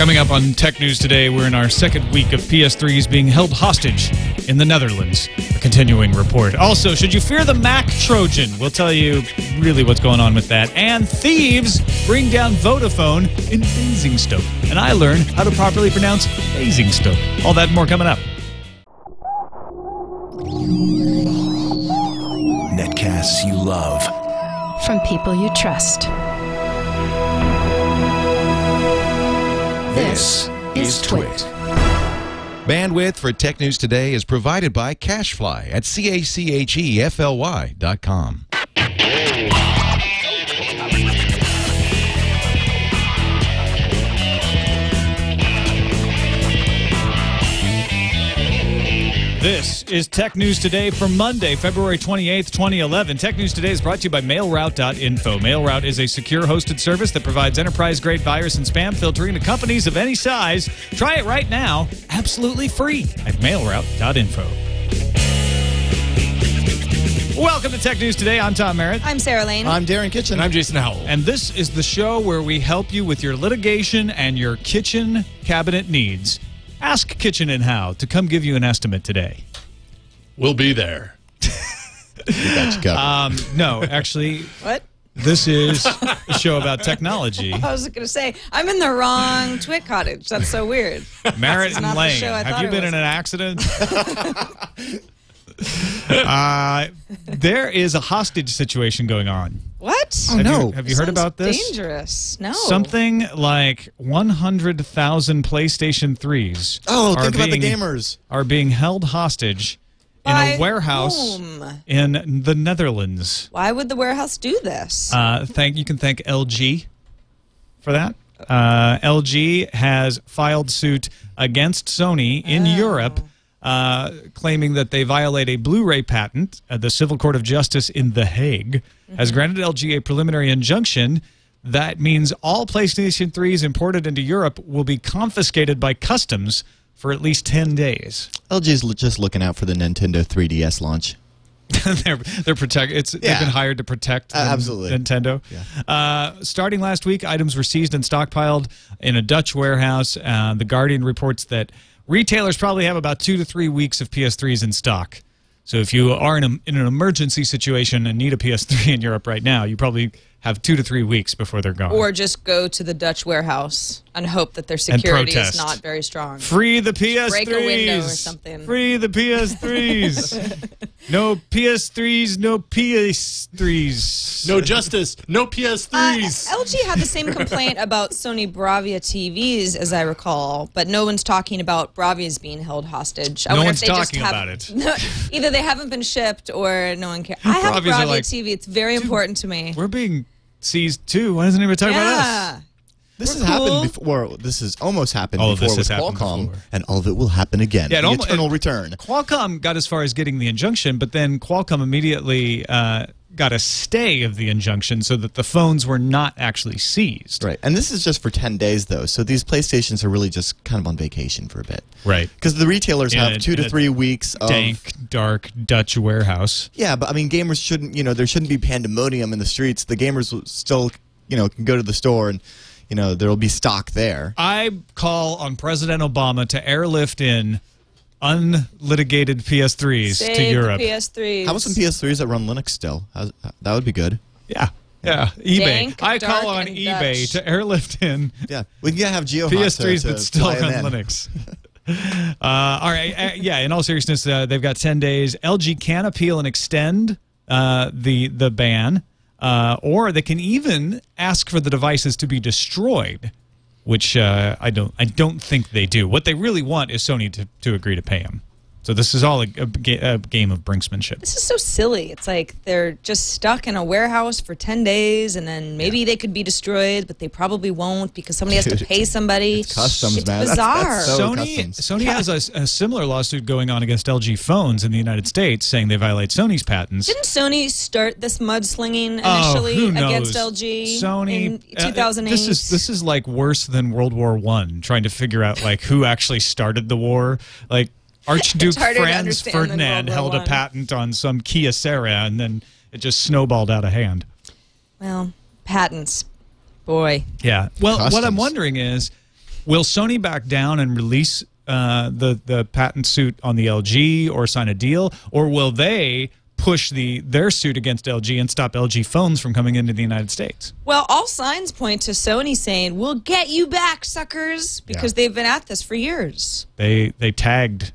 Coming up on Tech News Today, we're in our second week of PS3s being held hostage in the Netherlands. A continuing report. Also, should you fear the Mac Trojan? We'll tell you really what's going on with that. And thieves bring down Vodafone in Basingstoke. And I learn how to properly pronounce Basingstoke. All that and more coming up. Netcasts you love. From people you trust. This is TWiT. Bandwidth for Tech News Today is provided by CacheFly at CACHEFLY.com. This is Tech News Today for Monday, February 28th, 2011. Tech News Today is brought to you by MailRoute.info. MailRoute is a secure hosted service that provides enterprise-grade virus and spam filtering to companies of any size. Try it right now, absolutely free, at MailRoute.info. Welcome to Tech News Today. I'm Tom Merritt. I'm Sarah Lane. I'm Darren Kitchen. And I'm Jason Howell. And this is the show where we help you with your litigation and your kitchen cabinet needs. Ask Kitchen and Howe to come give you an estimate today. We'll be there. You got you covered. No, actually. What? This is a show about technology. I was going to say, I'm in the wrong Twit cottage. That's so weird. Merritt and Lane, have you been in an accident? There is a hostage situation going on. What? Oh, no. Have you heard about this? Dangerous. No. Something like 100,000 PlayStation 3s. Oh, think about the gamers. Are being held hostage in a warehouse in the Netherlands. Why would the warehouse do this? You can thank LG for that. LG has filed suit against Sony in Europe. Claiming that they violate a Blu-ray patent. The Civil Court of Justice in The Hague has granted LG a preliminary injunction. That means all PlayStation 3s imported into Europe will be confiscated by customs for at least 10 days. LG's just looking out for the Nintendo 3DS launch. They've been hired to protect Nintendo. Yeah. Starting last week, items were seized and stockpiled in a Dutch warehouse. The Guardian reports that retailers probably have about 2 to 3 weeks of PS3s in stock. So if you are in an emergency situation and need a PS3 in Europe right now, you probably have 2 to 3 weeks before they're gone. Or just go to the Dutch warehouse and hope that their security is not very strong. Free the PS3s! Break a window or something. Free the PS3s! No PS3s, no PS3s. No justice, no PS3s. LG had the same complaint about Sony Bravia TVs, as I recall, but no one's talking about Bravias being held hostage. No one's talking about it. No, either they haven't been shipped or no one cares. I have a Bravia TV. It's very important to me. We're being seized too. Why doesn't anybody talk about us? This has happened before. This has almost happened before with Qualcomm, and all of it will happen again. Yeah, the eternal return. Qualcomm got as far as getting the injunction, but then Qualcomm immediately got a stay of the injunction so that the phones were not actually seized. Right, and this is just for 10 days, though, so these PlayStations are really just kind of on vacation for a bit. Right. Because the retailers have 2 to 3 weeks of... dank, dark Dutch warehouse. Yeah, but, I mean, gamers shouldn't, there shouldn't be pandemonium in the streets. The gamers will still, can go to the store and... there'll be stock there. I call on President Obama to airlift in unlitigated PS3s to Europe. PS3s. How about some PS3s that run Linux still? That would be good. Yeah. Yeah. eBay. Dank, I call on eBay to airlift in. Yeah. We can have GeoHot PS3s that still run Linux. All right. In all seriousness, they've got 10 days. LG can appeal and extend the ban. Or they can even ask for the devices to be destroyed, which I don't think they do. What they really want is Sony to agree to pay them. So this is all a game of brinksmanship. This is so silly. It's like they're just stuck in a warehouse for 10 days, and then maybe they could be destroyed, but they probably won't because somebody has to pay somebody. It's customs, it's man. Bizarre. That's so customs. Sony has a similar lawsuit going on against LG phones in the United States saying they violate Sony's patents. Didn't Sony start this mudslinging initially against LG Sony, in 2008? This is like worse than World War I, trying to figure out like who actually started the war. Like, Archduke Franz Ferdinand held a patent on some Kyocera, and then it just snowballed out of hand. Well, patents. Boy. Yeah. Well, customs. What I'm wondering is, Will Sony back down and release the patent suit on the LG or sign a deal, or will they push their suit against LG and stop LG phones from coming into the United States? Well, all signs point to Sony saying, "We'll get you back, suckers," because they've been at this for years. They tagged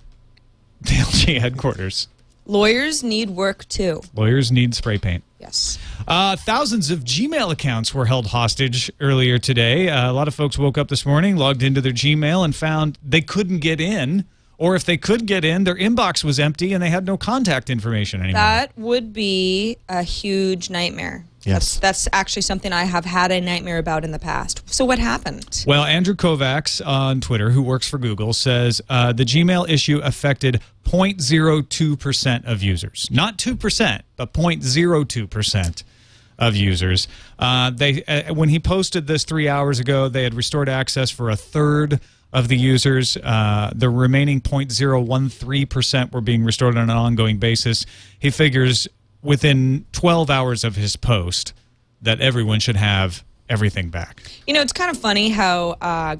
the LG headquarters. Lawyers need work, too. Lawyers need spray paint. Yes. Thousands of Gmail accounts were held hostage earlier today. A lot of folks woke up this morning, logged into their Gmail, and found they couldn't get in. Or if they could get in, their inbox was empty and they had no contact information anymore. That would be a huge nightmare. Yes. That's actually something I have had a nightmare about in the past. So what happened? Well, Andrew Kovacs on Twitter, who works for Google, says the Gmail issue affected 0.02% of users. Not 2%, but 0.02% of users. When he posted this 3 hours ago, they had restored access for a third of the users. The remaining 0.013% were being restored on an ongoing basis. He figures within 12 hours of his post that everyone should have everything back. You know, it's kind of funny how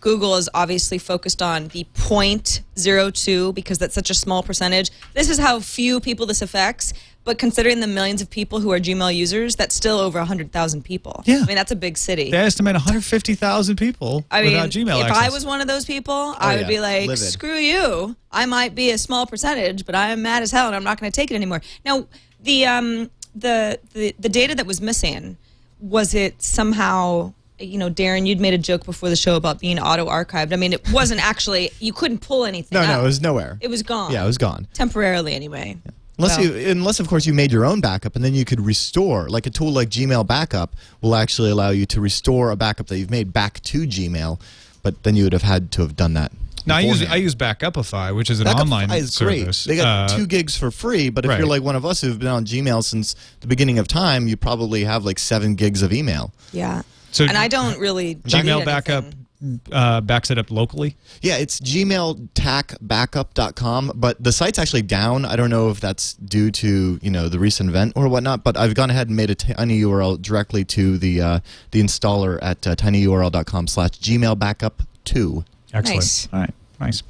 Google is obviously focused on the 0.02 because that's such a small percentage. This is how few people this affects. But considering the millions of people who are Gmail users, that's still over 100,000 people. Yeah. I mean, that's a big city. They estimate 150,000 people without Gmail access. If I was one of those people, I would be like, livid. Screw you. I might be a small percentage, but I'm mad as hell, and I'm not going to take it anymore. Now, the data that was missing, was it somehow... You know, Darren, you'd made a joke before the show about being auto-archived. I mean, it wasn't actually... You couldn't pull anything up. No, it was nowhere. It was gone. Yeah, it was gone. Temporarily, anyway. Yeah. Unless, of course, you made your own backup, and then you could restore. Like a tool like Gmail Backup will actually allow you to restore a backup that you've made back to Gmail, but then you would have had to have done that. Now, I use Backupify, which is an online service. Great. They got 2 gigs for free, but if you're like one of us who've been on Gmail since the beginning of time, you probably have like 7 gigs of email. Yeah. So and I don't really... Gmail Backup... backs it up locally? Yeah, it's gmail-backup.com, but the site's actually down. I don't know if that's due to, you know, the recent event or whatnot, but I've gone ahead and made a tiny URL directly to the installer at tinyurl.com/gmailbackup2. Excellent. Nice. All right, nice.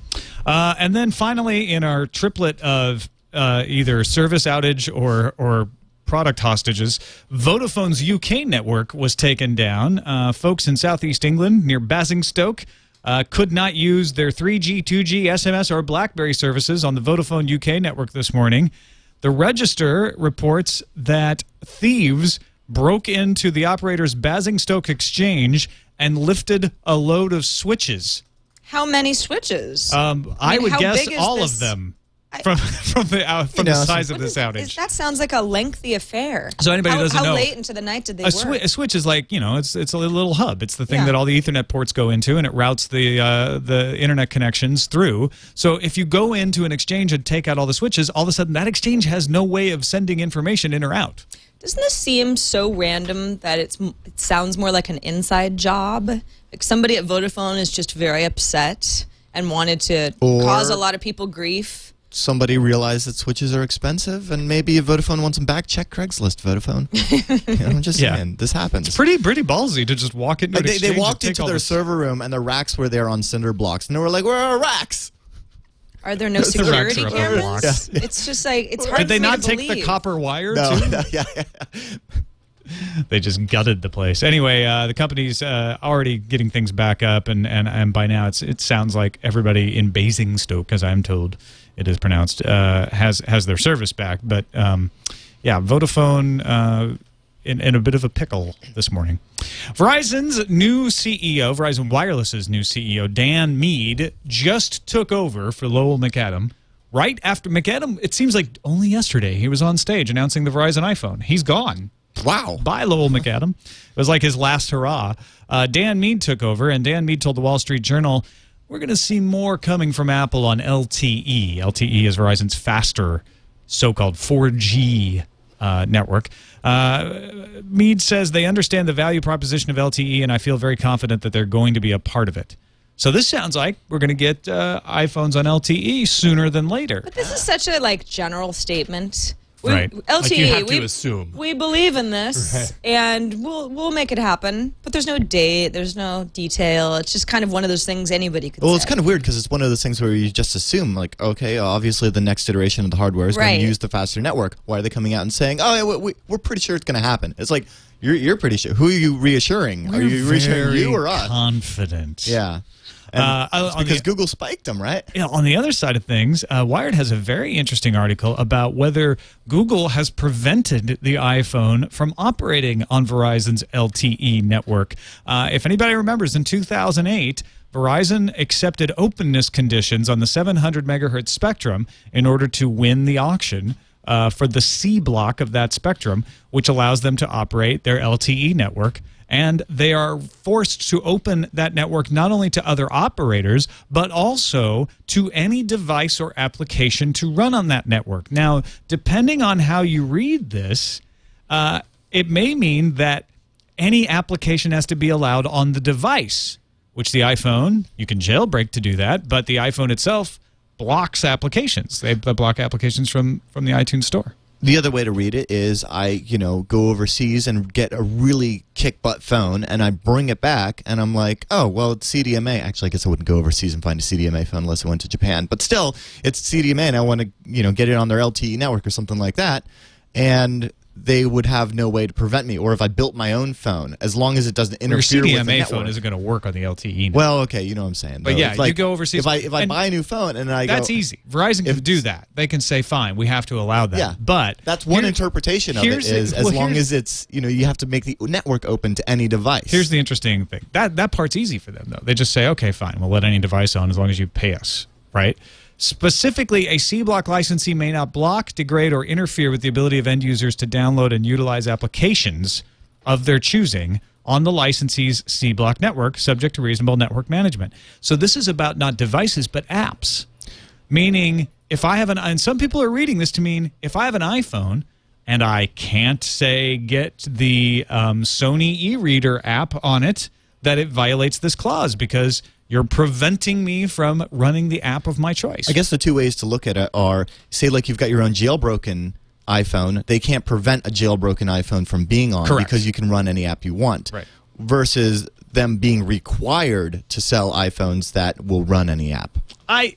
And then finally, in our triplet of either service outage or product hostages, Vodafone's UK network was taken down. Folks in southeast England near Basingstoke could not use their 3G, 2G, SMS, or BlackBerry services on the Vodafone UK network this morning. The Register reports that thieves broke into the operator's Basingstoke exchange and lifted a load of switches. How many switches? I would guess all of them. From the size of this outage. That sounds like a lengthy affair. So anybody who doesn't know, how late into the night did they work? A switch is like, you know, it's a little hub. It's the thing that all the Ethernet ports go into, and it routes the Internet connections through. So if you go into an exchange and take out all the switches, all of a sudden that exchange has no way of sending information in or out. Doesn't this seem so random that it sounds more like an inside job? Like somebody at Vodafone is just very upset and wanted to cause a lot of people grief. Somebody realized that switches are expensive, and maybe if Vodafone wants them back, check Craigslist, Vodafone. You know, I'm just saying, this happens. It's pretty ballsy to just walk into an exchange. They walked into their server room, and the racks were there on cinder blocks, and they were like, where are our racks? Are there no security cameras? Yeah. It's just like, it's hard for me to believe. Did they not take the copper wire, too? No, yeah. They just gutted the place. Anyway, the company's already getting things back up, and by now it sounds like everybody in Basingstoke, as I'm told it is pronounced, has their service back. But, yeah, Vodafone in a bit of a pickle this morning. Verizon Wireless's new CEO, Dan Meade, just took over for Lowell McAdam. Right after McAdam, it seems like only yesterday, he was on stage announcing the Verizon iPhone. He's gone. Wow. Bye, Lowell McAdam. It was like his last hurrah. Dan Meade took over, and Dan Meade told the Wall Street Journal, we're going to see more coming from Apple on LTE. LTE is Verizon's faster so-called 4G network. Meade says they understand the value proposition of LTE, and I feel very confident that they're going to be a part of it. So this sounds like we're going to get iPhones on LTE sooner than later. But this is such a general statement. Right. LTE, like you have to assume. We believe in this, right. And we'll make it happen. But there's no date. There's no detail. It's just kind of one of those things anybody could say. Well, it's kind of weird because it's one of those things where you just assume, like, okay, obviously the next iteration of the hardware is going to use the faster network. Why are they coming out and saying, oh, we're pretty sure it's going to happen? It's like, you're pretty sure. Who are you reassuring? Are you reassuring you or us? Confident. Yeah. Because Google spiked them, right? Yeah. On the other side of things, Wired has a very interesting article about whether Google has prevented the iPhone from operating on Verizon's LTE network. If anybody remembers, in 2008, Verizon accepted openness conditions on the 700 megahertz spectrum in order to win the auction for the C block of that spectrum, which allows them to operate their LTE network. And they are forced to open that network not only to other operators, but also to any device or application to run on that network. Now, depending on how you read this, it may mean that any application has to be allowed on the device, which the iPhone, you can jailbreak to do that, but the iPhone itself blocks applications. They block applications from the iTunes Store. The other way to read it is I go overseas and get a really kick-butt phone, and I bring it back, and I'm like, oh, well, it's CDMA. Actually, I guess I wouldn't go overseas and find a CDMA phone unless I went to Japan. But still, it's CDMA, and I want to get it on their LTE network or something like that, and they would have no way to prevent me. Or if I built my own phone, as long as it doesn't interfere with the network. Your CDMA phone isn't going to work on the LTE network. Well, okay, you know what I'm saying. But yeah, like, you go overseas. If I buy a new phone and I go... That's easy. Verizon can do that. They can say, fine, we have to allow that. Yeah, but... That's one interpretation of it is as long as it's... you have to make the network open to any device. Here's the interesting thing. That part's easy for them, though. They just say, okay, fine, we'll let any device on as long as you pay us, right? Specifically, a C-block licensee may not block, degrade, or interfere with the ability of end users to download and utilize applications of their choosing on the licensee's C-block network, subject to reasonable network management. So this is about not devices, but apps. Meaning, if I have and some people are reading this to mean, if I have an iPhone and I can't, say, get the Sony e-reader app on it, that it violates this clause because... You're preventing me from running the app of my choice. I guess the two ways to look at it are, say, like you've got your own jailbroken iPhone. They can't prevent a jailbroken iPhone from being on because you can run any app you want. Right. Versus them being required to sell iPhones that will run any app. I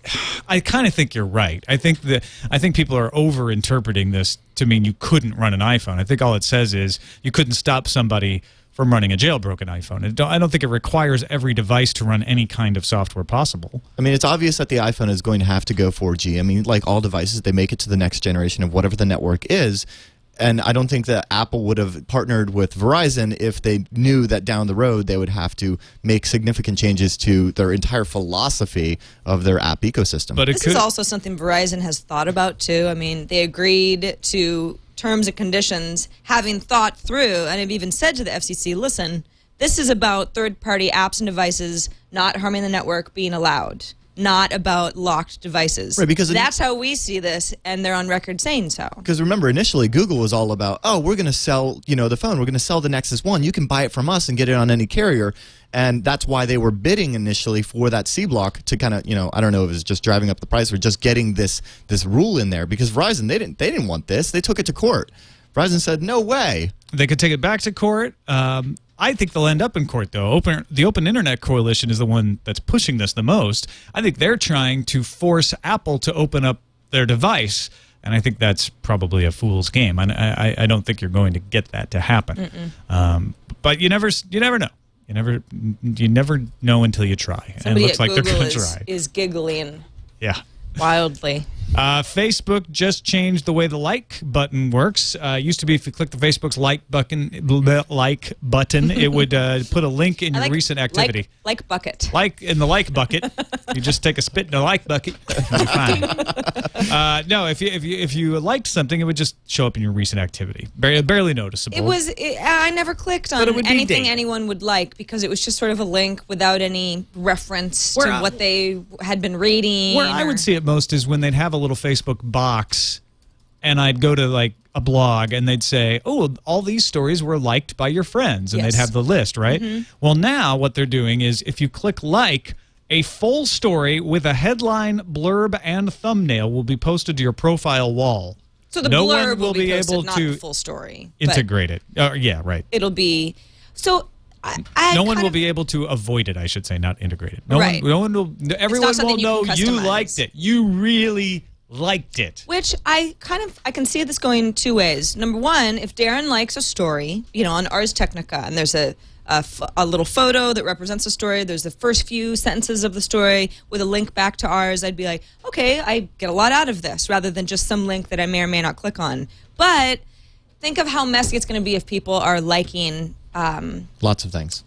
kind of think you're right. I think people are over-interpreting this to mean you couldn't run an iPhone. I think all it says is you couldn't stop somebody from running a jailbroken iPhone. I don't think it requires every device to run any kind of software possible. I mean, it's obvious that the iPhone is going to have to go 4G. I mean, like all devices, they make it to the next generation of whatever the network is. And I don't think that Apple would have partnered with Verizon if they knew that down the road they would have to make significant changes to their entire philosophy of their app ecosystem. But this is also something Verizon has thought about, too. I mean, they agreed to terms and conditions, having thought through, and I've even said to the FCC, listen, this is about third-party apps and devices not harming the network being allowed, not about locked devices. Right, because that's how we see this, and they're on record saying so. Because remember, initially, Google was all about, oh, we're going to sell the phone, we're going to sell the Nexus One, you can buy it from us and get it on any carrier. And that's why they were bidding initially for that C-block to kind of, I don't know if it was just driving up the price or just getting this rule in there. Because Verizon, they didn't want this. They took it to court. Verizon said, no way. They could take it back to court. I think they'll end up in court, though. The Open Internet Coalition is the one that's pushing this the most. I think they're trying to force Apple to open up their device. And I think that's probably a fool's game. I don't think you're going to get that to happen. But you never know. You never know until you try. Somebody and it looks like Google they're going to try. Is giggling. Yeah. Wildly. Facebook just changed the way the like button works. It used to be if you click the Facebook's like button, it would put a link in your recent activity. Like bucket. Like in the like bucket. You just take a spit in the like bucket. You're fine. No, if you liked something, it would just show up in your recent activity. Barely noticeable. I never clicked on anything anyone would like because it was just sort of a link without any reference to what they had been reading. Where I would see it most is when they'd have a little Facebook box, and I'd go to like a blog, and they'd say, "Oh, all these stories were liked by your friends," and they'd have the list, right? Well, now what they're doing is if you click like, a full story with a headline, blurb, and thumbnail will be posted to your profile wall. So the blurb will be posted, not the full story. Integrate it. Yeah, right. It'll be so. No one will be able to avoid it, I should say, not integrate it. No one will. Everyone will know you liked it. You really liked it. Which I can see this going two ways. Number one, if Darren likes a story, you know, on Ars Technica, and there's a little photo that represents the story, there's the first few sentences of the story with a link back to ours, I'd be like, okay, I get a lot out of this, rather than just some link that I may or may not click on. But think of how messy it's going to be if people are liking lots of things,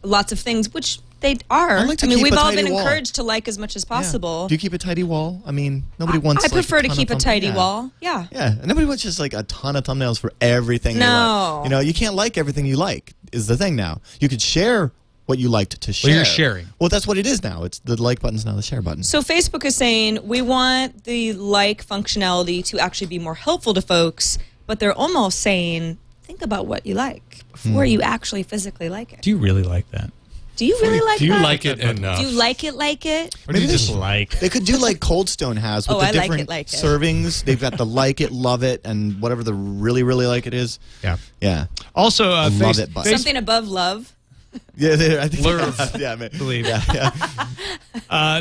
which they are. I mean, we've all been encouraged to like as much as possible. Yeah. Do you keep a tidy wall? I mean, nobody wants. I prefer to keep a tidy wall. Yeah. Yeah, and nobody wants just like a ton of thumbnails for everything. No, you know, you can't like everything you like. Is the thing now? You could share what you liked to share. Well, you're sharing. Well, that's what it is now. It's the like button's now the share button. So Facebook is saying we want the like functionality to actually be more helpful to folks, but they're almost saying, think about what you like before you actually physically like it. Do you really like that? Do you really like that? Do you like it enough? Do you like it like it? Or do you just like it? They could do like Cold Stone has with the different servings. They've got the like it, love it, and whatever the really, really like it is. Yeah. Yeah. Also, love it button. Something above love. Yeah, I think. Lurve, yeah, I believe. Yeah, yeah.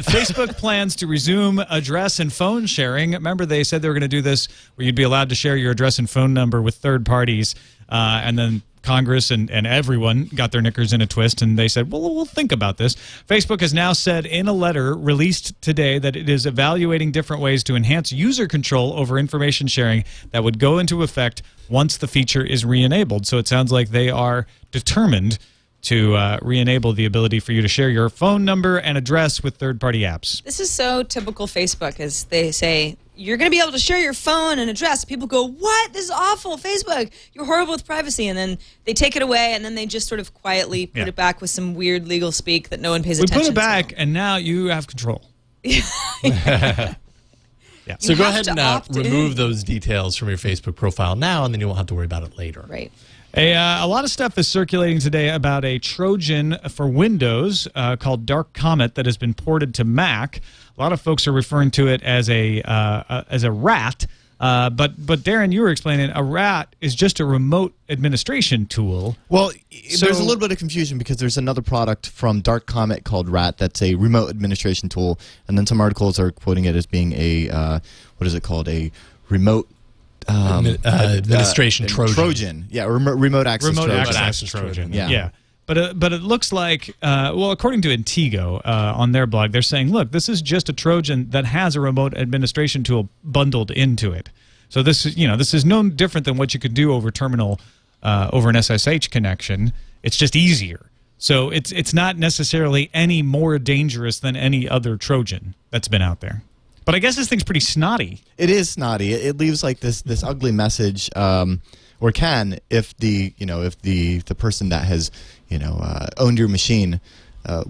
Facebook plans to resume address and phone sharing. Remember, they said they were going to do this, where you'd be allowed to share your address and phone number with third parties, and then Congress and everyone got their knickers in a twist, and they said, well, we'll think about this. Facebook has now said in a letter released today that it is evaluating different ways to enhance user control over information sharing that would go into effect once the feature is re-enabled. So it sounds like they are determined to re-enable the ability for you to share your phone number and address with third-party apps. This is so typical Facebook, as they say, you're going to be able to share your phone and address. People go, what? This is awful. Facebook, you're horrible with privacy. And then they take it away, and then they just sort of quietly put it back with some weird legal speak that no one pays attention to. We put it back, and now you have control. Yeah. So go ahead and remove those details from your Facebook profile now, and then you won't have to worry about it later. Right. A lot of stuff is circulating today about a Trojan for Windows called Dark Comet that has been ported to Mac. A lot of folks are referring to it as a RAT. But Darren, you were explaining a RAT is just a remote administration tool. Well, there's a little bit of confusion because there's another product from Dark Comet called RAT that's a remote administration tool, and then some articles are quoting it as being a what is it called, a remote administration Trojan. Yeah, remote access Trojan. Yeah. Yeah. But it looks like, well, according to Intego on their blog, they're saying, look, this is just a Trojan that has a remote administration tool bundled into it. So this is, you know, this is no different than what you could do over terminal, over an SSH connection. It's just easier. So it's not necessarily any more dangerous than any other Trojan that's been out there. But I guess this thing's pretty snotty. It is snotty. It leaves like this ugly message. Or can, if the person that has, owned your machine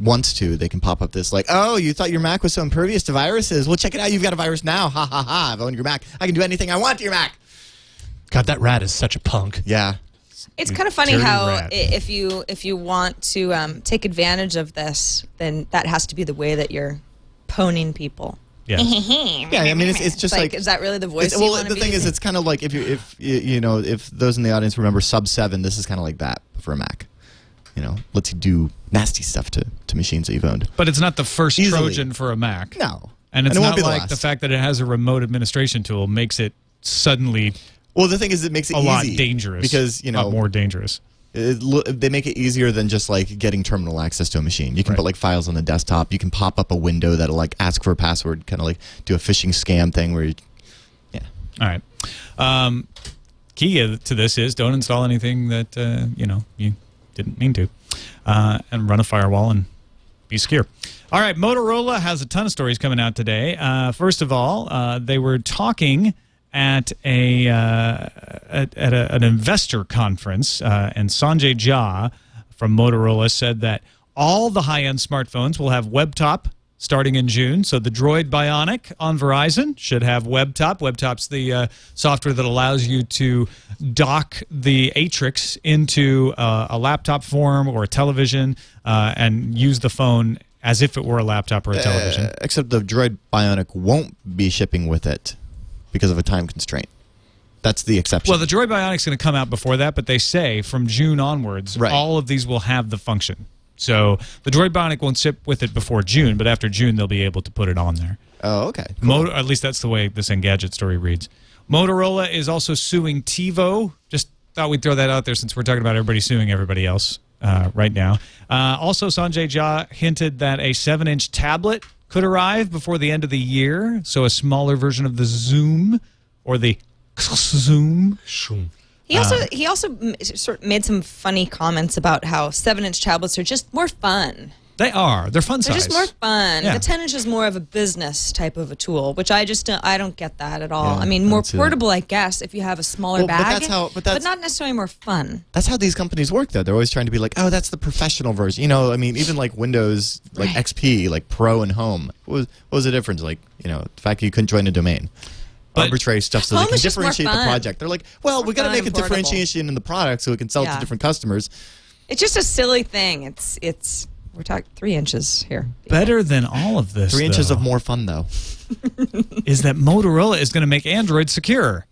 wants to, they can pop up this like, oh, you thought your Mac was so impervious to viruses? Well, check it out. You've got a virus now. Ha, ha, ha. I've owned your Mac. I can do anything I want to your Mac. God, that rat is such a punk. Yeah. It's kind of funny how if you want to take advantage of this, then that has to be the way that you're pwning people. Yeah. Yeah, I mean, it's just like, is that really the voice? Well, the thing is, it's kind of like if those in the audience remember Sub 7, this is kind of like that for a Mac. You know, lets you do nasty stuff to machines that you've owned. But it's not the first Trojan for a Mac. No, and it's not like the fact that it has a remote administration tool makes it suddenly. Well, the thing is, it makes it a lot dangerous because a lot more dangerous. They make it easier than just like getting terminal access to a machine. You can put like files on the desktop. You can pop up a window that'll like ask for a password, kind of like do a phishing scam thing where you, yeah. All right. Key to this is don't install anything that you didn't mean to, and run a firewall and be secure. All right. Motorola has a ton of stories coming out today. First of all, they were talking at an investor conference, and Sanjay Jha from Motorola said that all the high-end smartphones will have Webtop starting in June. So the Droid Bionic on Verizon should have Webtop. Webtop's the software that allows you to dock the Atrix into a laptop form or a television and use the phone as if it were a laptop or a television. Except the Droid Bionic won't be shipping with it because of a time constraint. That's the exception. Well, the Droid Bionic's going to come out before that, but they say from June onwards, all of these will have the function. So the Droid Bionic won't ship with it before June, but after June, they'll be able to put it on there. Oh, okay. Cool. At least that's the way this Engadget story reads. Motorola is also suing TiVo. Just thought we'd throw that out there since we're talking about everybody suing everybody else right now. Also, Sanjay Jha hinted that a 7-inch tablet could arrive before the end of the year, so a smaller version of the Zoom or the Zoom. He also made some funny comments about how 7-inch tablets are just more fun. They are. They're fun size. They're just more fun. Yeah. The 10-inch is more of a business type of a tool, which I just don't, I don't get that at all. Yeah, I mean, more portable, I guess, if you have a smaller bag, but not necessarily more fun. That's how these companies work, though. They're always trying to be like, oh, that's the professional version. You know, I mean, even like Windows, like XP, like Pro and Home. What was the difference? Like, you know, the fact you couldn't join a domain. But arbitrary stuff so they can differentiate the project. They're like, well, we got to make a differentiation in the product so we can sell it to different customers. It's just a silly thing. It's we're talking 3 inches here. Better than all of this, 3 inches of more fun, though, is that Motorola is going to make Android secure.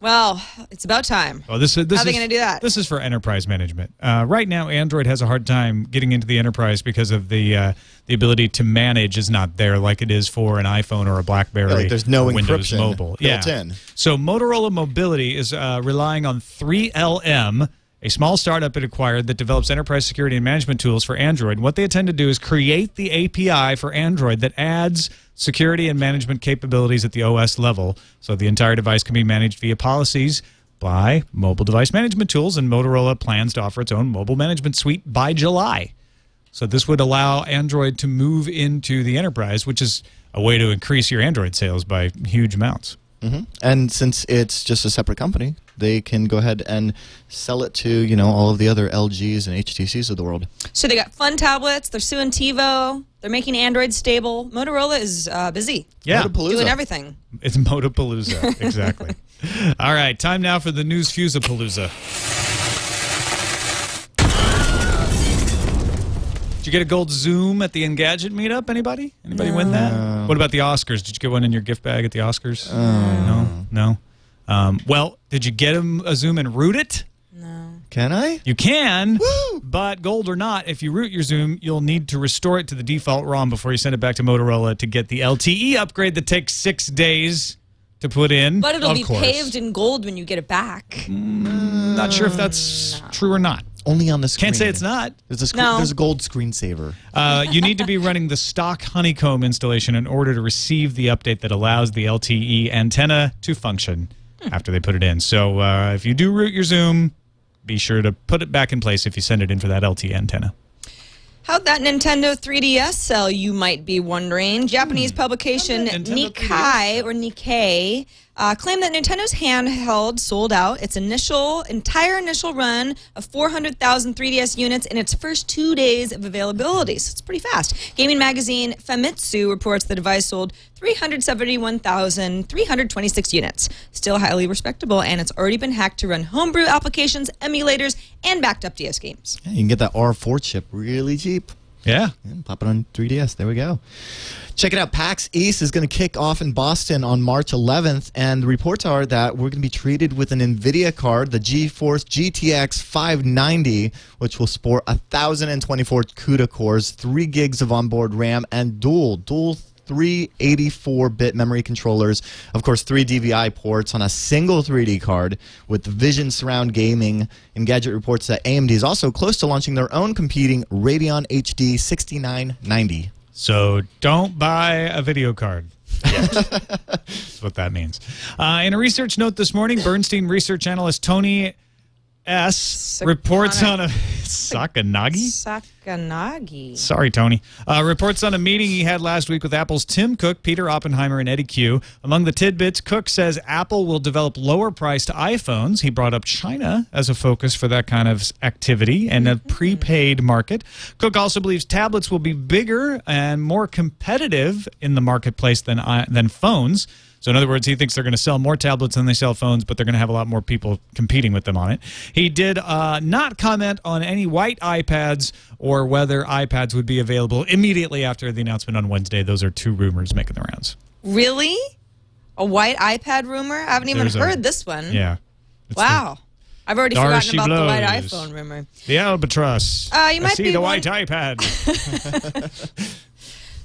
Well, it's about time. Oh, how are they going to do that? This is for enterprise management. Right now, Android has a hard time getting into the enterprise because of the ability to manage is not there like it is for an iPhone or a BlackBerry. Like there's no Windows encryption Mobile. Built in. So Motorola Mobility is relying on 3LM, a small startup it acquired that develops enterprise security and management tools for Android. What they intend to do is create the API for Android that adds security and management capabilities at the OS level, so the entire device can be managed via policies by mobile device management tools, and Motorola plans to offer its own mobile management suite by July. So this would allow Android to move into the enterprise, which is a way to increase your Android sales by huge amounts. Mm-hmm. And since it's just a separate company, they can go ahead and sell it to, you know, all of the other LGs and HTCs of the world. So they got fun tablets. They're suing TiVo. They're making Android stable. Motorola is busy. Yeah. Doing everything. It's Motopalooza. Exactly. All right. Time now for the News Fusapalooza. Did you get a gold Zoom at the Engadget meetup? Anybody? Anybody win that? No. What about the Oscars? Did you get one in your gift bag at the Oscars? No. Well, did you get him a Zoom and root it? No. Can I? You can, but gold or not, if you root your Zoom, you'll need to restore it to the default ROM before you send it back to Motorola to get the LTE upgrade that takes 6 days to put in. But it'll be paved in gold when you get it back. Not sure if that's true or not. Only on the screen. Can't say it's not. There's a gold screensaver. You need to be running the stock honeycomb installation in order to receive the update that allows the LTE antenna to function after they put it in. So if you do root your Zoom, be sure to put it back in place if you send it in for that LTE antenna. How'd that Nintendo 3DS sell, you might be wondering? Japanese publication Nikkei claimed that Nintendo's handheld sold out its entire initial run of 400,000 3DS units in its first 2 days of availability. So it's pretty fast. Gaming magazine Famitsu reports the device sold 371,326 units. Still highly respectable, and it's already been hacked to run homebrew applications, emulators, and backed up DS games. Yeah, you can get that R4 chip really cheap. Yeah. And pop it on 3DS. There we go. Check it out. PAX East is going to kick off in Boston on March 11th, and the reports are that we're going to be treated with an NVIDIA card, the GeForce GTX 590, which will sport 1,024 CUDA cores, 3 gigs of onboard RAM, and dual 384-bit memory controllers, of course, 3 DVI ports on a single 3D card with Vision Surround Gaming. Engadget reports that AMD is also close to launching their own competing Radeon HD 6990. So don't buy a video card. That's what that means. In a research note this morning, Bernstein research analyst Tony S reports on a Sakanagi. Sorry, Tony. Reports on a meeting he had last week with Apple's Tim Cook, Peter Oppenheimer, and Eddie Q. Among the tidbits, Cook says Apple will develop lower-priced iPhones. He brought up China as a focus for that kind of activity and a prepaid market. Cook also believes tablets will be bigger and more competitive in the marketplace than phones. So in other words, he thinks they're going to sell more tablets than they sell phones, but they're going to have a lot more people competing with them on it. He did not comment on any white iPads or whether iPads would be available immediately after the announcement on Wednesday. Those are two rumors making the rounds. Really? A white iPad rumor? I haven't even heard this one. Yeah. Wow. I've already forgotten about the white iPhone rumor. The albatross. You might see the white iPad.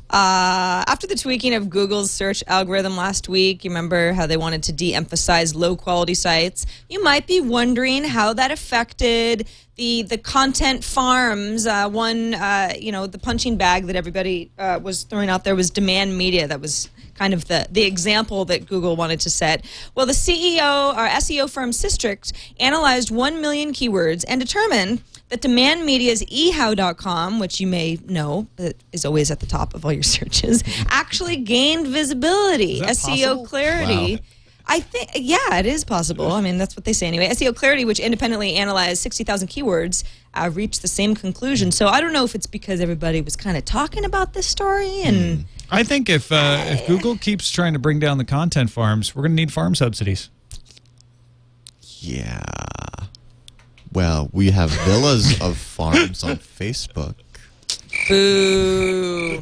After the tweaking of Google's search algorithm last week, you remember how they wanted to de-emphasize low-quality sites. You might be wondering how that affected the content farms. The punching bag that everybody was throwing out there was demand media. That was kind of the example that Google wanted to set. Well, the CEO or SEO firm Systrix analyzed 1 million keywords and determined that demand media's ehow.com, which you may know is always at the top of all your searches, actually gained visibility, SEO clarity. Wow. I think, yeah, it is possible. I mean, that's what they say anyway. SEO clarity, which independently analyzed 60,000 keywords, reached the same conclusion. So I don't know if it's because everybody was kind of talking about this story and. I think if Google keeps trying to bring down the content farms, we're going to need farm subsidies. Yeah. Well, we have villas of farms on Facebook. Boo.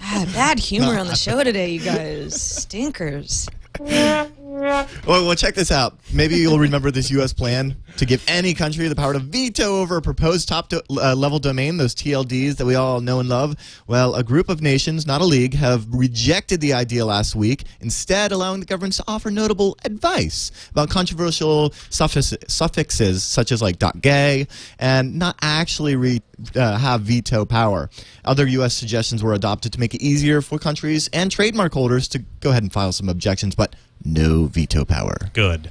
God, bad humor on the show today, you guys. Stinkers. Well, check this out. Maybe you'll remember this U.S. plan to give any country the power to veto over a proposed top-level domain, those TLDs that we all know and love. Well, a group of nations, not a league, have rejected the idea last week, instead allowing the governments to offer notable advice about controversial suffixes such as like .gay and not actually have veto power. Other U.S. suggestions were adopted to make it easier for countries and trademark holders to go ahead and file some objections, but no veto power. Good.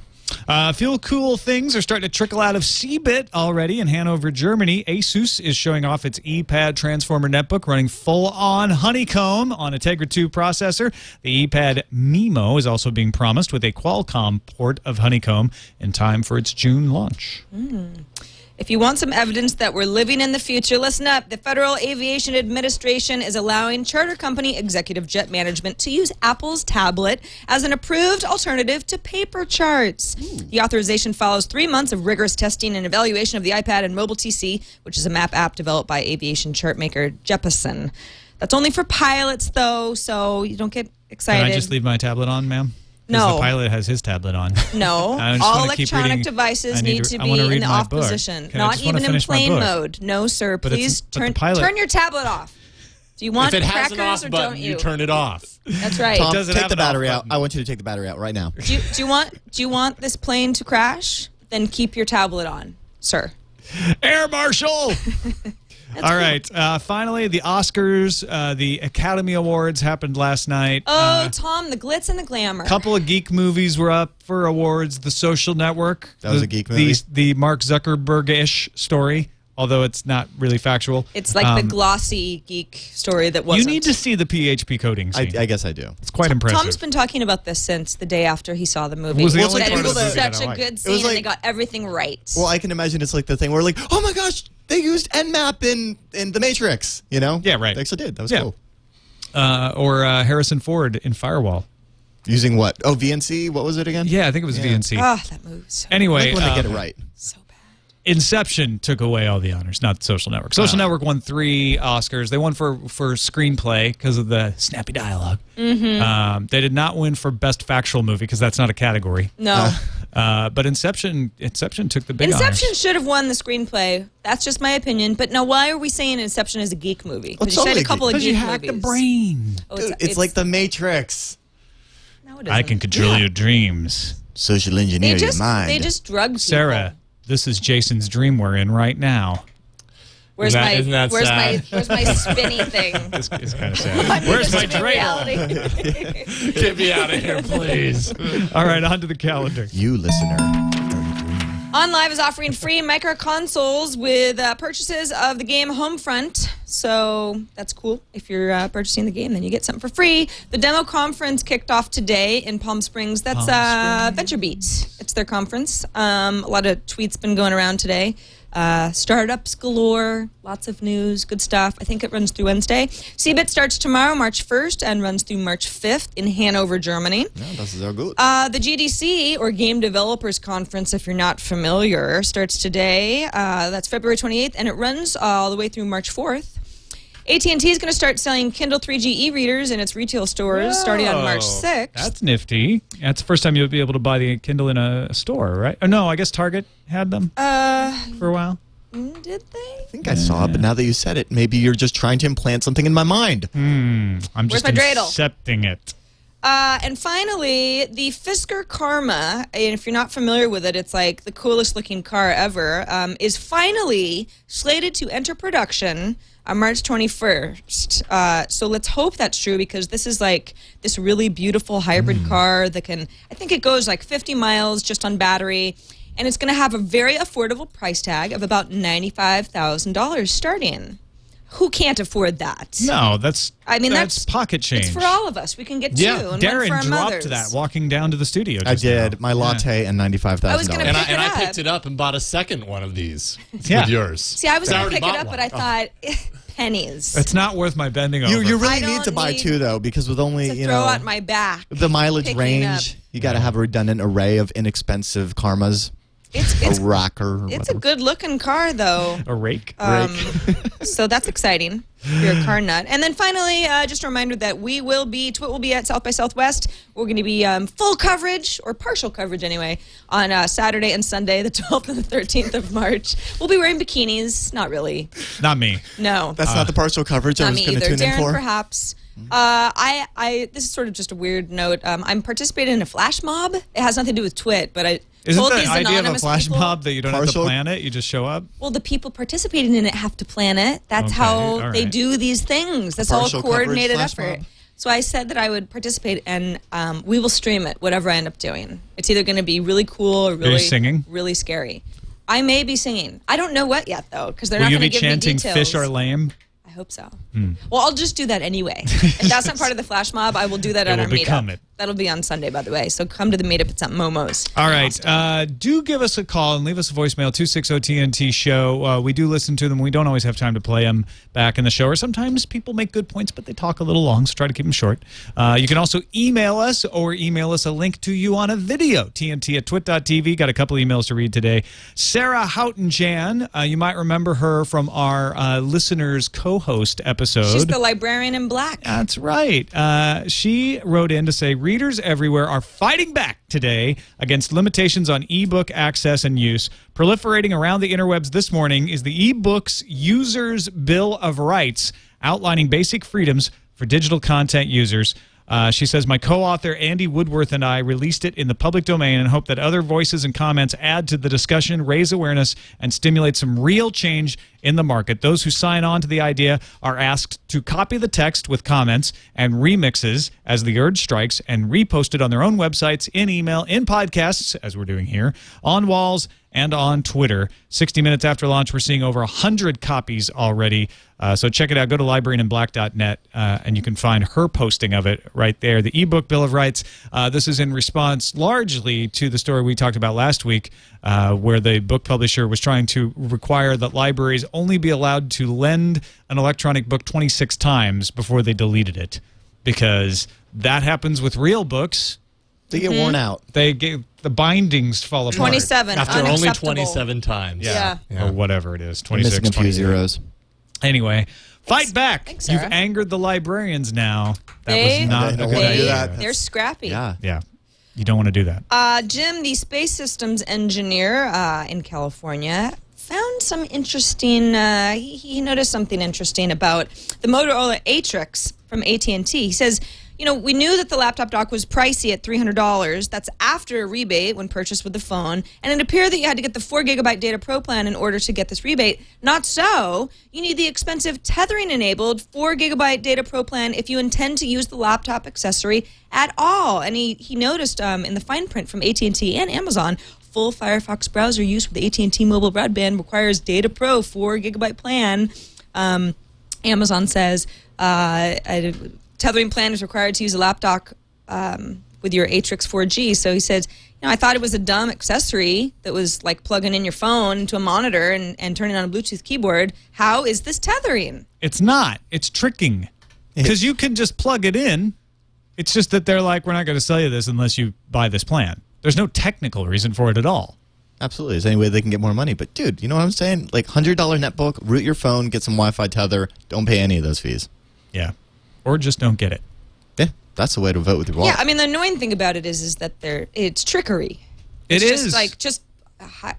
Feel cool things are starting to trickle out of CeBIT already in Hanover, Germany. Asus is showing off its ePad Transformer netbook running full-on honeycomb on a Tegra 2 processor. The ePad Mimo is also being promised with a Qualcomm port of honeycomb in time for its June launch. If you want some evidence that we're living in the future, listen up. The Federal Aviation Administration is allowing charter company executive jet management to use Apple's tablet as an approved alternative to paper charts. The authorization follows 3 months of rigorous testing and evaluation of the iPad and Mobile TC, which is a map app developed by aviation chart maker Jeppesen. That's only for pilots, though, so you don't get excited. Can I just leave my tablet on, ma'am? No. The pilot has his tablet on. No. All electronic devices need to be in the off position. Not even in plain mode. No, sir. Please turn your tablet off. Do you want crackers or don't you? You turn it off. That's right. Tom, take the battery out. I want you to take the battery out right now. Do you want this plane to crash? Then keep your tablet on, sir. Air Marshal! All right. Finally, the Oscars, the Academy Awards happened last night. Oh, Tom, the glitz and the glamour. A couple of geek movies were up for awards. The Social Network. That was a geek movie. The Mark Zuckerberg-ish story, although it's not really factual. It's like the glossy geek story that wasn't. You need to see the PHP coding scene. I guess I do. It's quite impressive. Tom's been talking about this since the day after he saw the movie. It was such a good scene, and they got everything right. Well, I can imagine it's like the thing where like, oh my gosh, they used Nmap in The Matrix, you know? Yeah, right. They actually did. That was cool. Or Harrison Ford in Firewall. Using what? Oh, VNC? What was it again? Yeah, I think it was VNC. Oh, that movie was so anyway, bad. When I get it right. So bad. Inception took away all the honors, not Social Network. Social Network won 3 Oscars. They won for screenplay because of the snappy dialogue. They did not win for Best Factual Movie because that's not a category. No. But Inception took the big honors. Should have won the screenplay. That's just my opinion. But now, why are we saying Inception is a geek movie? Because you said a couple of geek movies. Because you hacked the brain. Oh, dude, it's like The Matrix. No, it isn't. I can control your dreams. Social engineer your mind. They just drugged Sarah, people. This is Jason's dream we're in right now. Where's my spinny thing? It's kind of sad. Where's my dreidel? Get me out of here, please. All right, on to the calendar. You listener. OnLive is offering free micro consoles with purchases of the game Homefront. So that's cool. If you're purchasing the game, then you get something for free. The demo conference kicked off today in Palm Springs. That's VentureBeat. It's their conference. A lot of tweets been going around today. Startups galore, lots of news, good stuff. I think it runs through Wednesday. CeBIT starts tomorrow, March 1st, and runs through March 5th in Hanover, Germany. Yeah, das ist sehr gut. The GDC, or Game Developers Conference, if you're not familiar, starts today. That's February 28th, and it runs all the way through March 4th. AT&T is going to start selling Kindle 3G e-readers in its retail stores starting on March 6th. That's nifty. That's the first time you'll be able to buy the Kindle in a store, right? Oh, no, I guess Target had them for a while. Did they? I think I saw it, but now that you said it, maybe you're just trying to implant something in my mind. I'm just accepting it. And finally, the Fisker Karma, and if you're not familiar with it, it's like the coolest looking car ever, is finally slated to enter production on March 21st. So let's hope that's true, because this is like this really beautiful hybrid car that can, I think it goes like 50 miles just on battery. And it's going to have a very affordable price tag of about $95,000 starting. Who can't afford that? No, that's that's pocket change. It's for all of us. We can get two. And Darren one for our dropped that walking down to the studio. I did. My latte and $95,000. And I picked it up and bought a second one of these with yours. See, I was going to pick it up, but I thought pennies. It's not worth my bending over. You really need to buy two though, because with only throw out my back. The mileage range, you got to have a redundant array of inexpensive karmas. It's a rocker. It's a good-looking car, though. A rake. So that's exciting. If you're a car nut. And then finally, just a reminder that we will be, Twit will be at South by Southwest. We're going to be full coverage, or partial coverage anyway, on Saturday and Sunday, the 12th and the 13th of March. We'll be wearing bikinis. Not really. Not me. No. That's not the partial coverage I was going to tune in for. Darren, perhaps. This is sort of just a weird note. I'm participating in a flash mob. It has nothing to do with Twit, but Isn't the idea of a flash mob that you don't have to plan it? You just show up? Well, the people participating in it have to plan it. That's how they do these things. That's all a coordinated effort. So I said that I would participate, and we will stream it, whatever I end up doing. It's either going to be really cool or really scary. I may be singing. I don't know what yet, though, because they're not going to give me details. Will you be chanting "Fish Are Lame"? I hope so. Well, I'll just do that anyway. If that's not part of the flash mob, I will do that at our meetup. That'll be on Sunday, by the way. So come to the meetup. It's at Momo's. All right. Do give us a call and leave us a voicemail, 260-TNT-SHOW. We do listen to them. We don't always have time to play them back in the show. Or sometimes people make good points, but they talk a little long, so try to keep them short. You can also email us a link to you on a video, TNT@twit.tv. Got a couple emails to read today. Sarah Houghton-Jan, you might remember her from our listeners' co-host episode. She's the librarian in black. That's right. She wrote in to say, readers everywhere are fighting back today against limitations on ebook access and use. Proliferating around the interwebs this morning is the eBooks Users Bill of Rights, outlining basic freedoms for digital content users. She says, my co-author Andy Woodworth and I released it in the public domain and hope that other voices and comments add to the discussion, raise awareness, and stimulate some real change in the market. Those who sign on to the idea are asked to copy the text with comments and remixes as the urge strikes and repost it on their own websites, in email, in podcasts, as we're doing here, on walls, and on Twitter. 60 minutes after launch, we're seeing over 100 copies already. So check it out. Go to librarianinblack.net, and you can find her posting of it right there. The eBook Bill of Rights. This is in response largely to the story we talked about last week, where the book publisher was trying to require that libraries only be allowed to lend an electronic book 26 times before they deleted it, because that happens with real books. They get worn out. The bindings fall apart. 27. After only 27 times. Yeah. Or whatever it is. 26, missing a few zeros. Anyway, fight back. Thanks, Sarah. You've angered the librarians now. That was not a good idea. They're scrappy. Yeah. You don't want to do that. Jim, the space systems engineer in California, found some interesting, he noticed something interesting about the Motorola Atrix from AT&T. He says, we knew that the laptop dock was pricey at $300. That's after a rebate when purchased with the phone. And it appeared that you had to get the 4-gigabyte data pro plan in order to get this rebate. Not so. You need the expensive tethering-enabled 4-gigabyte data pro plan if you intend to use the laptop accessory at all. And he noticed in the fine print from AT&T and Amazon, full Firefox browser use with the AT&T mobile broadband requires data pro 4-gigabyte plan. Amazon says... tethering plan is required to use a laptop with your Atrix 4G. So he says, I thought it was a dumb accessory that was like plugging in your phone into a monitor and turning on a Bluetooth keyboard. How is this tethering? It's not. It's tricking. Because you can just plug it in. It's just that they're like, we're not going to sell you this unless you buy this plan. There's no technical reason for it at all. Absolutely. There's any way they can get more money. But, dude, you know what I'm saying? Like, $100 netbook, root your phone, get some Wi-Fi tether. Don't pay any of those fees. Yeah. Or just don't get it. Yeah. That's the way to vote with your wallet. Yeah. I mean, the annoying thing about it is that it's trickery. It's just like,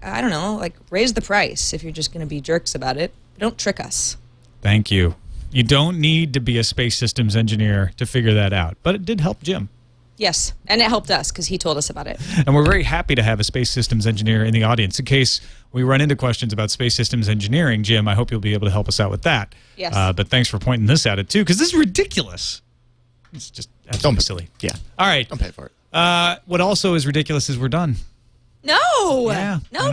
I don't know, like, raise the price if you're just going to be jerks about it. Don't trick us. Thank you. You don't need to be a space systems engineer to figure that out. But it did help Jim. Yes, and it helped us because he told us about it. And we're very happy to have a space systems engineer in the audience. In case we run into questions about space systems engineering, Jim, I hope you'll be able to help us out with that. Yes. But thanks for pointing this out, too, because this is ridiculous. It's just absolutely silly. Yeah. All right. Don't pay for it. What also is ridiculous is we're done. No. Yeah, no.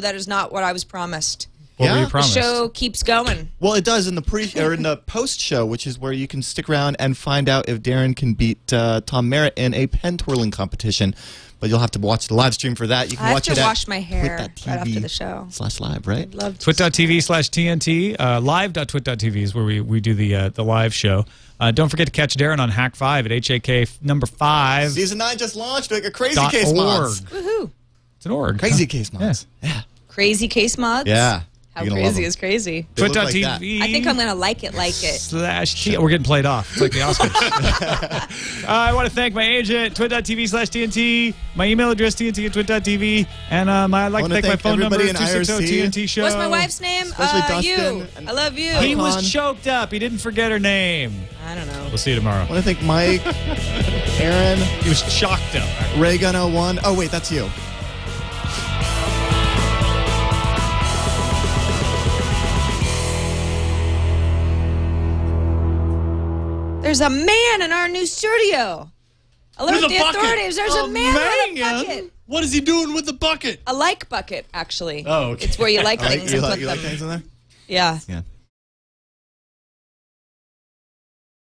That is not what I was promised. What were you promised? The show keeps going. Well, it does in the post show, which is where you can stick around and find out if Darren can beat Tom Merritt in a pen twirling competition. But you'll have to watch the live stream for that. You can watch it. I have to wash my hair right after the show. /live, right? Twit.tv/TNT. Live.twit.tv is where we do the live show. Don't forget to catch Darren on Hack 5 at HAK5. Season 9 just launched. Like a crazy case mods. Woohoo! It's an org. Crazy case mods. Yeah. Crazy case mods. Yeah. How crazy is crazy? Twit.tv. I think I'm going to like it. /T. We're getting played off. It's like the Oscars. I want to thank my agent, twit.tv/TNT, my email address, TNT@twit.tv, and I'd like to thank my phone number, 260-TNT show. What's my wife's name? You. I love you. He was choked up. He didn't forget her name. I don't know. We'll see you tomorrow. I want to thank Mike, Aaron. He was choked up. Raygun01. Oh, wait, that's you. There's a man in our new studio. Alert the authorities. There's a man with a bucket. What is he doing with the bucket? A like bucket, actually. Oh, okay. It's where you like things and put them. You like things in there? Yeah.